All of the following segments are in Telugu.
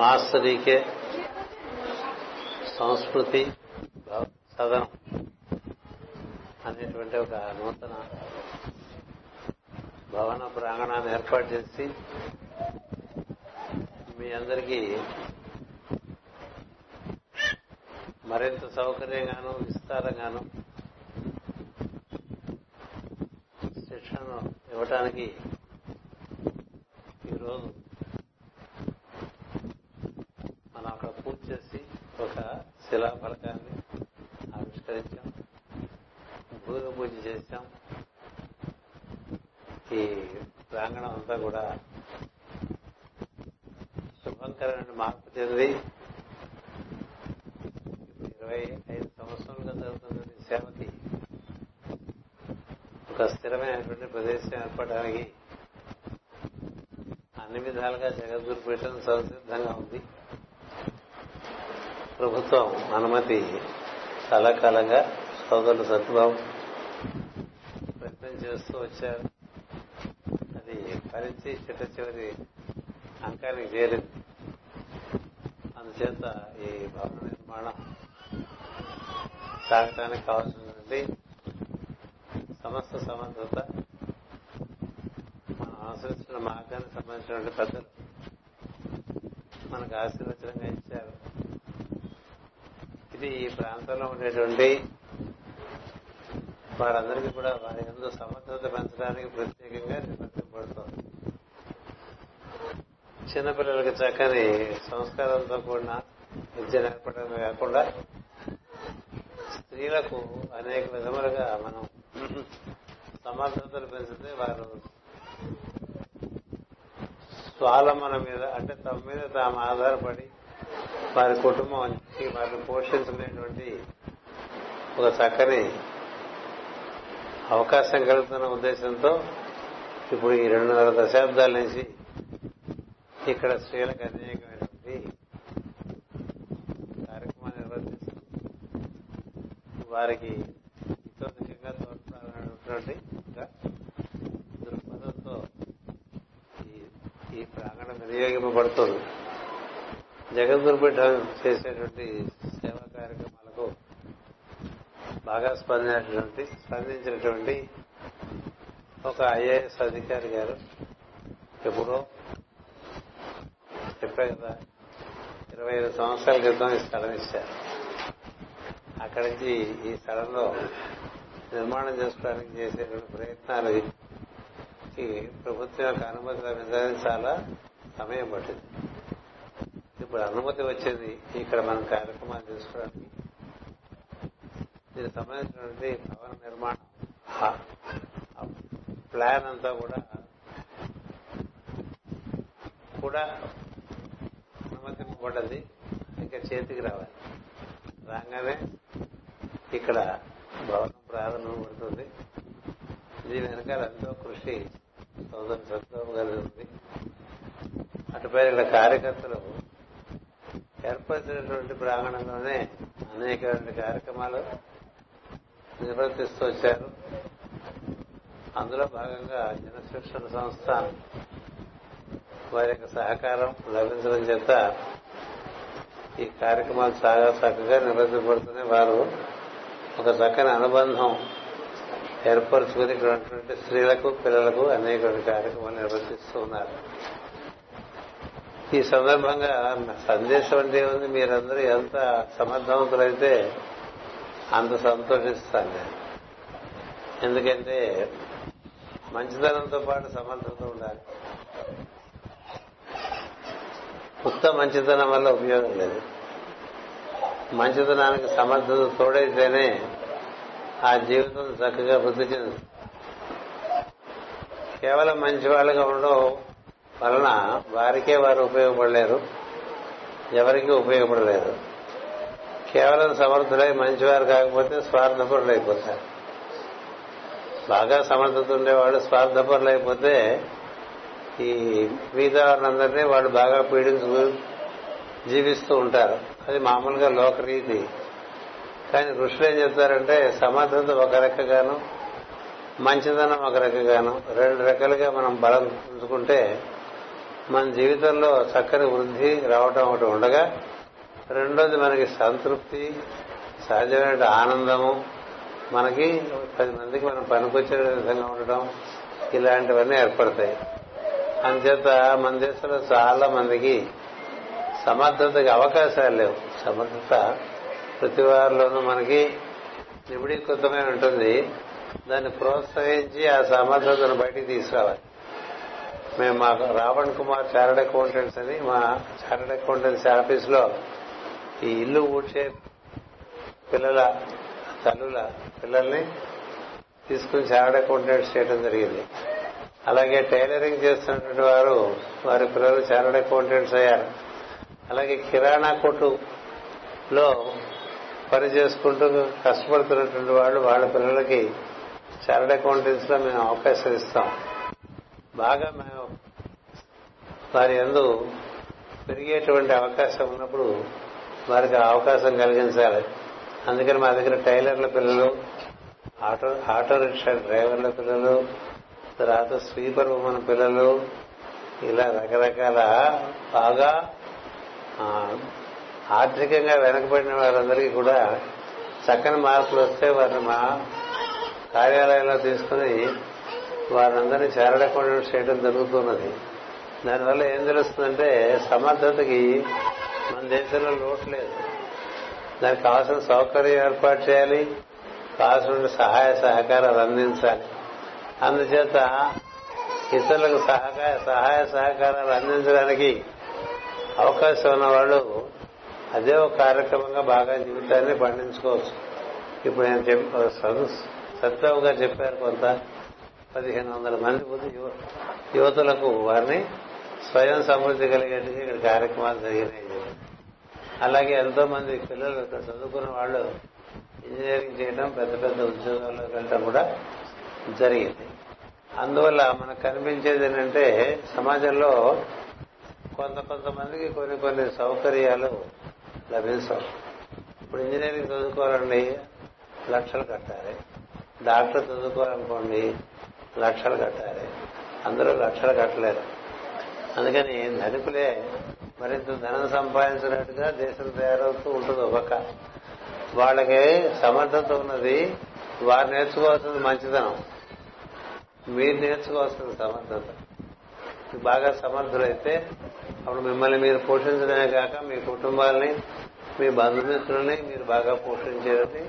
మాస్టరీకే సంస్కృతి సదనం అనేటువంటి ఒక నూతన భవన ప్రాంగణాన్ని ఏర్పాటు చేసి మీ అందరికీ మరింత సౌకర్యంగాను విస్తారంగాను శిక్షణను ఇవ్వటానికి ఈరోజు మనం అక్కడ పూర్తి చేసి ఒక శిలాఫలకాన్ని ఆవిష్కరించాం, భూమి పూజ చేశాం. ఈ ప్రాంగణం అంతా కూడా శుభంకరమైన మార్పు చెంది 25 సంవత్సరాలుగా జరుగుతున్న ఈ సేవకి ఒక స్థిరమైనటువంటి ప్రదేశం ఏర్పడడానికి అన్ని విధాలుగా జగద్గురు పీఠం సంసిద్ధంగా ఉంది. ప్రభుత్వం అనుమతి చాలా కాలంగా సోదరులు సత్యభావం ప్రయత్నం చేస్తూ వచ్చారు. అది ఫలించి చిట్ట చివరి అంకానికి చేరింది. అందుచేత ఈ భవన నిర్మాణం సాగటానికి కావాల్సినటువంటి సమస్త సమర్థత మనం అనుసరించిన మార్గానికి సంబంధించినటువంటి పెద్దలు మనకు ఆశీర్వచనంగా ఇచ్చారు. ఇది ఈ ప్రాంతంలో ఉండేటువంటి వారందరికీ కూడా వారి యందు సమర్థత పెంచడానికి ప్రత్యేకంగా నిర్వర్తింపబడుతోంది. చిన్నపిల్లలకి చక్కని సంస్కారంతో కూడిన విద్య నేర్పడమే కాకుండా స్త్రీలకు అనేక విధములుగా మనం సమర్థతలు పెంచితే వారు స్వాలంబన మీద, అంటే తమ మీద తాము ఆధారపడి వారి కుటుంబం వారిని పోషించుకునేటువంటి ఒక చక్కని అవకాశం కలుగుతున్న ఉద్దేశంతో ఇప్పుడు ఈ 2.5 దశాబ్దాల నుంచి ఇక్కడ స్త్రీలకు అనేకమైనటువంటి కార్యక్రమాన్ని నిర్వర్తిస్తూ వారికి హితోధికంగా తోడ్పడాలనేటువంటి దృక్పథంతో ఈ ప్రాంగణం వినియోగింపబడుతుంది. జగద్గురుపీఠం చేసేటువంటి సేవా కార్యక్రమాలకు బాగా స్పందించినటువంటి ఒక IAS అధికారి గారు ఎప్పుడో చెప్పారు కదా, 25 సంవత్సరాల క్రితం ఈ స్థలం ఇచ్చారు. అక్కడి నుంచి ఈ స్థలంలో నిర్మాణం చేసుకోవడానికి చేసేటువంటి ప్రయత్నాలు ప్రభుత్వం యొక్క అనుమతి లభించడానికి చాలా సమయం పట్టింది. ఇప్పుడు అనుమతి వచ్చింది ఇక్కడ మనం కార్యక్రమాలు చేసుకోవడానికి. దీనికి సంబంధించినటువంటి భవన నిర్మాణం ప్లాన్ అంతా కూడా అనుమతింపబడ్డది. ఇంకా చేతికి రావాలి. రాగానే ఇక్కడ భవనం ప్రారంభపడుతుంది. దీని వెనకాల ఎంతో కృషి సోదరు సద్బాబు గారి ఉంది. అటుపై ఇక్కడ కార్యకర్తలు ఏర్పరిచినటువంటి ప్రాంగణంలోనే అనేక కార్యక్రమాలు నిర్వర్తిస్తూ వచ్చారు. అందులో భాగంగా జనశిక్షణ సంస్థ వారి యొక్క సహకారం లభించడం చేత ఈ కార్యక్రమాలు చాలా చక్కగా నిర్వర్తించబడుతూనే వారు ఒక చక్కని అనుబంధం ఏర్పరచుకుని ఇక్కడ ఉన్నటువంటి స్త్రీలకు, పిల్లలకు అనేక కార్యక్రమాలు నిర్వర్తిస్తూ ఉన్నారు. ఈ సందర్భంగా సందేశం అంటే ఉంది, మీరందరూ ఎంత సమర్థవంతులైతే అంత సంతోషిస్తాను నేను. ఎందుకంటే మంచితనంతో పాటు సమర్థత ఉండాలి. ఉత్త మంచితనం వల్ల ఉపయోగం లేదు. మంచితనానికి సమర్థత తోడైతేనే ఆ జీవితం చక్కగా వృద్ధి చెందుతుంది. కేవలం మంచి వాళ్ళుగా ఉండడం వలన వారికే వారు ఉపయోగపడలేరు, ఎవరికీ ఉపయోగపడలేదు. కేవలం సమర్థులై మంచివారు కాకపోతే స్వార్థపరులు అయిపోతారు. బాగా సమర్థత ఉండేవాడు స్వార్థపరులు అయిపోతే ఈ మిగతా వారినందరినీ వాళ్ళు బాగా పీడించుకు జీవిస్తూ ఉంటారు. అది మామూలుగా లోకరీతి. కానీ ఋషులు ఏం చెప్తారంటే సమర్థత ఒక రకంగాను, మంచిదనం ఒక రకంగాను, 2 రకాలుగా మనం బలం ఉంచుకుంటే మన జీవితంలో చక్కని వృద్ధి రావటం ఒకటి ఉండగా, రెండోది మనకి సంతృప్తి, సహజమైన ఆనందము, మనకి 10 మందికి మనం పనికొచ్చే విధంగా ఉండటం, ఇలాంటివన్నీ ఏర్పడతాయి. అందుచేత మన దేశంలో చాలా మందికి సమర్థతకి అవకాశాలు లేవు. సమర్థత ప్రతి వారిలోనూ మనకి నిబిడీకృతమై ఉంటుంది. దాన్ని ప్రోత్సహించి ఆ సమర్థతను బయటికి తీసుకురావాలి. మేము మా రావణ్ కుమార్ చార్టెడ్ అకౌంటెంట్స్ అని మా చార్టెడ్ అకౌంటెంట్స్ ఆఫీసులో ఈ ఇల్లు ఊడ్చే పిల్లల తల్లుల పిల్లల్ని తీసుకుని చార్టెడ్ అకౌంటెంట్స్ చేయడం జరిగింది. అలాగే టైలరింగ్ చేస్తున్నటువంటి వారు వారి పిల్లలు చార్టెడ్ అకౌంటెంట్స్ అయ్యారు. అలాగే కిరాణా కొట్టులో పని చేసుకుంటూ కష్టపడుతున్నటువంటి వాళ్ళు వాళ్ళ పిల్లలకి చార్టెడ్ అకౌంటెంట్స్ లో మేము అవకాశం ఇస్తాం. బాగా మేము వారి యందు పెరిగేటువంటి అవకాశం ఉన్నప్పుడు వారికి అవకాశం కలిగించాలి. అందుకని మా దగ్గర టైలర్ల పిల్లలు, ఆటో రిక్షా డ్రైవర్ల పిల్లలు, తర్వాత స్వీపర్ ఉమెన్ పిల్లలు, ఇలా రకరకాల బాగా ఆర్థికంగా వెనకబడిన వారందరికీ కూడా చక్కని మార్పులు వస్తే వారిని మా కార్యాలయంలో తీసుకుని వారందరినీ చార్టెడ్ అకౌంటెంట్స్ చేయడం జరుగుతున్నది. దానివల్ల ఏం తెలుస్తుందంటే సమర్థతకి మన దేశంలో లోటు లేదు. దానికి కావాల్సిన సౌకర్యం ఏర్పాటు చేయాలి, కావాల్సిన సహాయ సహకారాలు అందించాలి. అందుచేత ఇతరులకు సహాయ సహకారాలు అందించడానికి అవకాశం ఉన్నవాళ్ళు అదే ఒక కార్యక్రమంగా బాగా జీవితాన్ని పండించుకోవచ్చు. ఇప్పుడు నేను సత్వంగా చెప్పారు, కొంత 1500 మంది యువతులకు వారిని స్వయం సమృద్ధి కలిగేట్టుగా ఇక్కడ కార్యక్రమాలు జరిగినాయి. అలాగే ఎంతో మంది పిల్లలు చదువుకున్న వాళ్ళు ఇంజనీరింగ్ చేయడం, పెద్ద పెద్ద ఉద్యోగాల్లో వెళ్ళడం కూడా జరిగింది. అందువల్ల మనకు కనిపించేది ఏంటంటే సమాజంలో కొంతమందికి కొన్ని సౌకర్యాలు లభిస్తాం. ఇప్పుడు ఇంజనీరింగ్ చదువుకోవాలండి, లక్షలు కట్టాలి. డాక్టర్ చదువుకోవాలనుకోండి, లక్షలు కట్టాలి. అందరూ లక్షలు కట్టలేరు. అందుకని ధనికులే మరింత ధనం సంపాదించినట్టుగా దేశం తయారవుతూ ఉంటుంది. ఒక వాళ్ళకి సమర్థత ఉన్నది, వారు నేర్చుకోవాల్సింది మంచితనం, మీరు నేర్చుకోవాల్సింది సమర్థత. బాగా సమర్థులైతే అప్పుడు మిమ్మల్ని మీరు పోషించడమే కాక మీ కుటుంబాలని, మీ బంధుమిత్రులని మీరు బాగా పోషించేది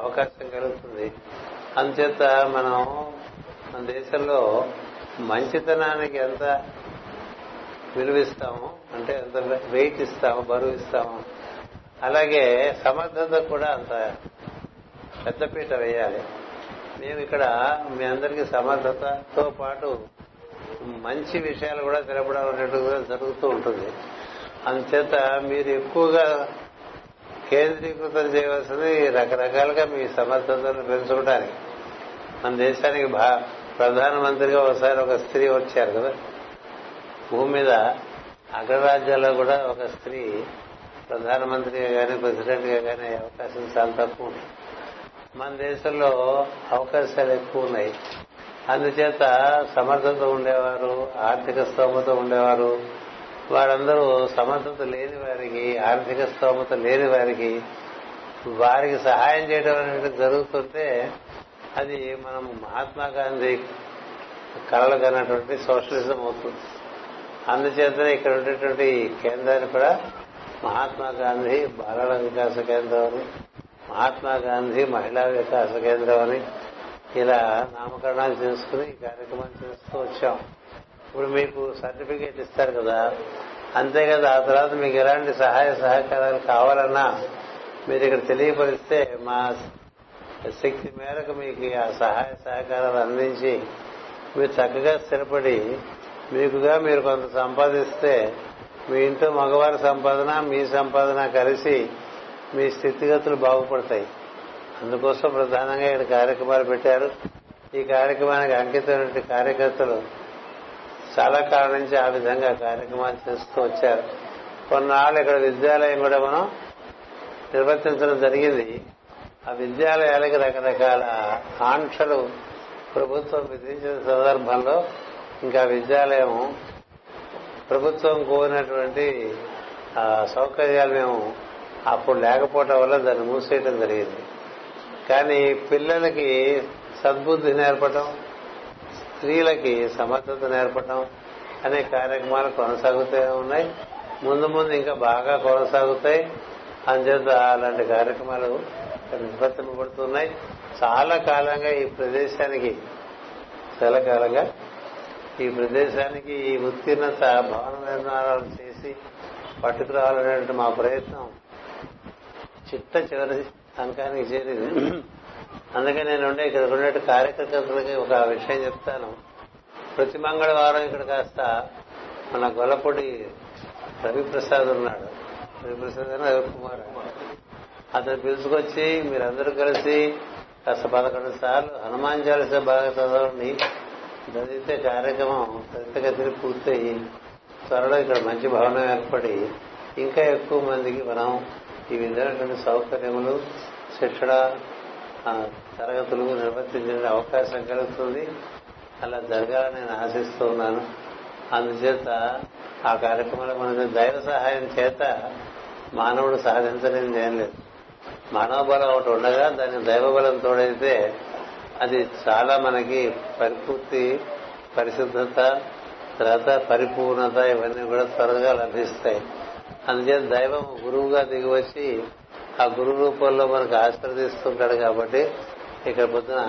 అవకాశం కలుగుతుంది. అందుచేత మన దేశంలో మంచితనానికి ఎంత విలువిస్తాము అంటే ఎంత వెయిట్ ఇస్తాము, బరువు ఇస్తాము, అలాగే సమర్థత కూడా అంత పెద్దపీట వేయాలి. మేము ఇక్కడ మీ అందరికీ సమర్థతతో పాటు మంచి విషయాలు కూడా తెలపడాలనేట్టుగా జరుగుతూ ఉంటుంది. అందుచేత మీరు ఎక్కువగా కేంద్రీకృతం చేయవలసింది రకరకాలుగా మీ సమర్థతను పెంచుకోవడానికి. మన దేశానికి ప్రధానమంత్రిగా ఒకసారి ఒక స్త్రీ వచ్చారు కదా భూమి మీద. అగ్రరాజ్యాల్లో కూడా ఒక స్త్రీ ప్రధానమంత్రిగా కానీ ప్రెసిడెంట్గా కానీ అవకాశం చాలా తక్కువ ఉంది. మన దేశంలో అవకాశాలు ఎక్కువ ఉన్నాయి. అందుచేత సమర్థత ఉండేవారు, ఆర్థిక స్తోమత ఉండేవారు, వారందరూ సమర్థత లేని వారికి, ఆర్థిక స్తోమత లేని వారికి వారికి సహాయం చేయడం అనేది జరుగుతుంటే అది మనం మహాత్మా గాంధీ కలలు కన్నటువంటి సోషలిజం అవుతుంది. అందుచేతనే ఇక్కడ ఉండేటువంటి కేంద్రాన్ని కూడా మహాత్మా గాంధీ బాలల వికాస కేంద్రం అని, మహాత్మా గాంధీ మహిళా వికాస కేంద్రం అని ఇలా నామకరణాలు చేసుకుని ఈ కార్యక్రమం చేస్తూ వచ్చాం. ఇప్పుడు మీకు సర్టిఫికేట్ ఇస్తారు కదా, అంతే కదా. ఆ తర్వాత మీకు ఎలాంటి సహాయ సహకారాలు కావాలన్నా మీరు ఇక్కడ తెలియపరిస్తే మా శక్తి మేరకు మీకు ఆ సహాయ సహకారాలు అందించి మీరు చక్కగా స్థిరపడి మీకుగా మీరు కొంత సంపాదిస్తే మీ ఇంట్లో మగవారి సంపాదన, మీ సంపాదన కలిసి మీ స్థితిగతులు బాగుపడతాయి. అందుకోసం ప్రధానంగా ఇక్కడ కార్యక్రమాలు పెట్టారు. ఈ కార్యక్రమానికి అంకితమైన కార్యకర్తలు చాలా కాలం నుంచి ఆ విధంగా కార్యక్రమాలు చేస్తూ వచ్చారు. కొన్నాళ్ళు ఇక్కడ విద్యాలయం కూడా మనం నిర్వర్తించడం జరిగింది. ఆ విద్యాలయాలకి రకరకాల ఆంక్షలు ప్రభుత్వం విధించిన సందర్భంలో ఇంకా విద్యాలయం ప్రభుత్వం కోరినటువంటి సౌకర్యాలు మేము అప్పుడు లేకపోవటం వల్ల దాన్ని మూసేయటం జరిగింది. కానీ పిల్లలకి సద్బుద్ధి నేర్పటం, స్త్రీలకి సమర్థత నేర్పటం అనే కార్యక్రమాలు కొనసాగుతూనే ఉన్నాయి. ముందు ముందు ఇంకా బాగా కొనసాగుతాయి. అందుచేత అలాంటి కార్యక్రమాలు నిర్వర్తింపబడుతున్నాయి. చాలా కాలంగా ఈ ప్రదేశానికి ఈ ఉత్తీర్ణత భవన నిర్మాణాలు చేసి పట్టుకురావాలనేటువంటి మా ప్రయత్నం చిట్ట చివరి అంకానికి చేరింది. అందుకే నేను ఇక్కడ ఉన్నట్టు కార్యకర్తలకి ఒక విషయం చెప్తాను. ప్రతి మంగళవారం ఇక్కడ కాస్త మన గొల్లపూడి రవిప్రసాద్ ఉన్నాడు, రవికుమార్. అతను పిలుచుకొచ్చి మీరందరూ కలిసి కాస్త 11 సార్లు హనుమాన్ చాలీసా బాగా చదవండి, చదివితే కార్యక్రమం తిరిగి పూర్తయి త్వరలో ఇక్కడ మంచి భవనం ఏర్పడి ఇంకా ఎక్కువ మందికి మనం ఈ విధమైనటువంటి సౌకర్యములు, శిక్షణ తరగతులు నిర్వర్తించే అవకాశం కలుగుతుంది. అలా జరగాలని నేను ఆశిస్తూ ఉన్నాను. అందుచేత ఆ కార్యక్రమంలో మన దైవ సహాయం చేత మానవుడు సాధించలేని ఏం లేదు. మానవ బలం ఒకటి ఉండగా దాని దైవ బలం తోడైతే అది చాలా మనకి పరిపూర్తి, పరిశుద్ధత, తర్వాత పరిపూర్ణత ఇవన్నీ కూడా త్వరగా లభిస్తాయి. అందుచేత దైవం గురువుగా దిగివచ్చి ఆ గురు రూపంలో మనకు ఆశీర్వదిస్తుంటాడు. కాబట్టి ఇక్కడ పొద్దున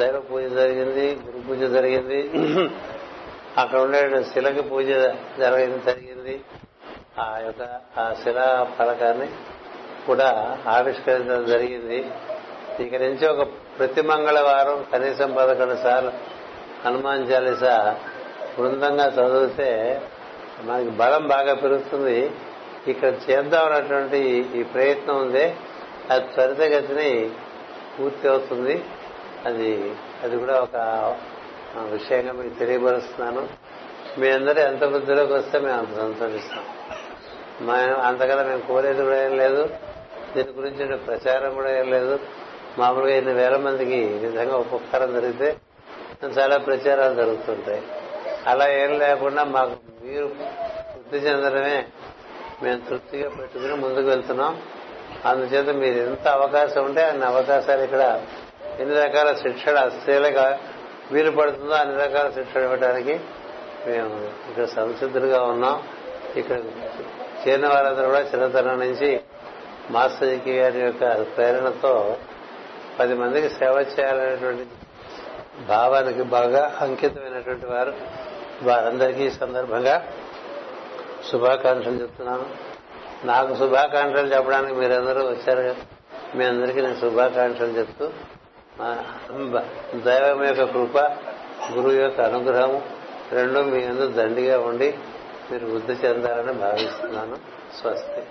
దైవ పూజ జరిగింది, గురు పూజ జరిగింది, అక్కడ ఉండే శిలకి పూజ జరిగింది. ఆ యొక్క ఆ శిలా ఫలకాన్ని కూడా ఆవిష్కరించడం జరిగింది. ఇక నుంచి ఒక ప్రతి మంగళవారం కనీసం 11 సార్లు హనుమాన్ చాలీసా బృందంగా చదివితే మనకి బలం బాగా పెరుగుతుంది. ఇక్కడ చేద్దామన్నటువంటి ఈ ప్రయత్నం ఉంది, అది త్వరితగతిని పూర్తి అవుతుంది. అది కూడా ఒక విషయంగా మీకు తెలియపరుస్తున్నాను. మీ అందరూ ఎంత వృద్ధిలోకి వస్తే మేము అంత సంతోషిస్తాం. అంతకన్నా మేము కోరేది కూడా ఏం లేదు, దీని గురించి ప్రచారం కూడా ఏం లేదు. మామూలుగా 8,000 మందికి నిజంగా ఉపకారం జరిగితే చాలా ప్రచారాలు జరుగుతుంటాయి. అలా ఏం లేకుండా మాకు మీరు వృద్ధి చెందడమే మేము తృప్తిగా పెట్టుకుని ముందుకు వెళ్తున్నాం. అందుచేత మీరు ఎంత అవకాశం ఉంటే అన్ని అవకాశాలు ఇక్కడ ఎన్ని రకాల శిక్షణ స్త్రీలకు వీలు పడుతుందో అన్ని రకాల శిక్షణ ఇవ్వడానికి మేము ఇక్కడ సంసిద్ధులుగా ఉన్నాం. ఇక్కడ చేరిన వారందరూ కూడా చిన్నతనం నుంచి మాస్టర్జీ గారి యొక్క ప్రేరణతో 10 మందికి సేవ చేయాలనేటువంటి భావానికి బాగా అంకితమైనటువంటి వారందరికీ ఈ సందర్భంగా శుభాకాంక్షలు చెప్తున్నాను. నాకు శుభాకాంక్షలు చెప్పడానికి మీరందరూ వచ్చారు కదా, మీ అందరికీ నేను శుభాకాంక్షలు చెప్తూ దైవం యొక్క కృప, గురువు యొక్క అనుగ్రహం రెండు మీ అందరూ దండిగా ఉండి మీరు వృద్ధి చెందాలని భావిస్తున్నాను. స్వస్తి.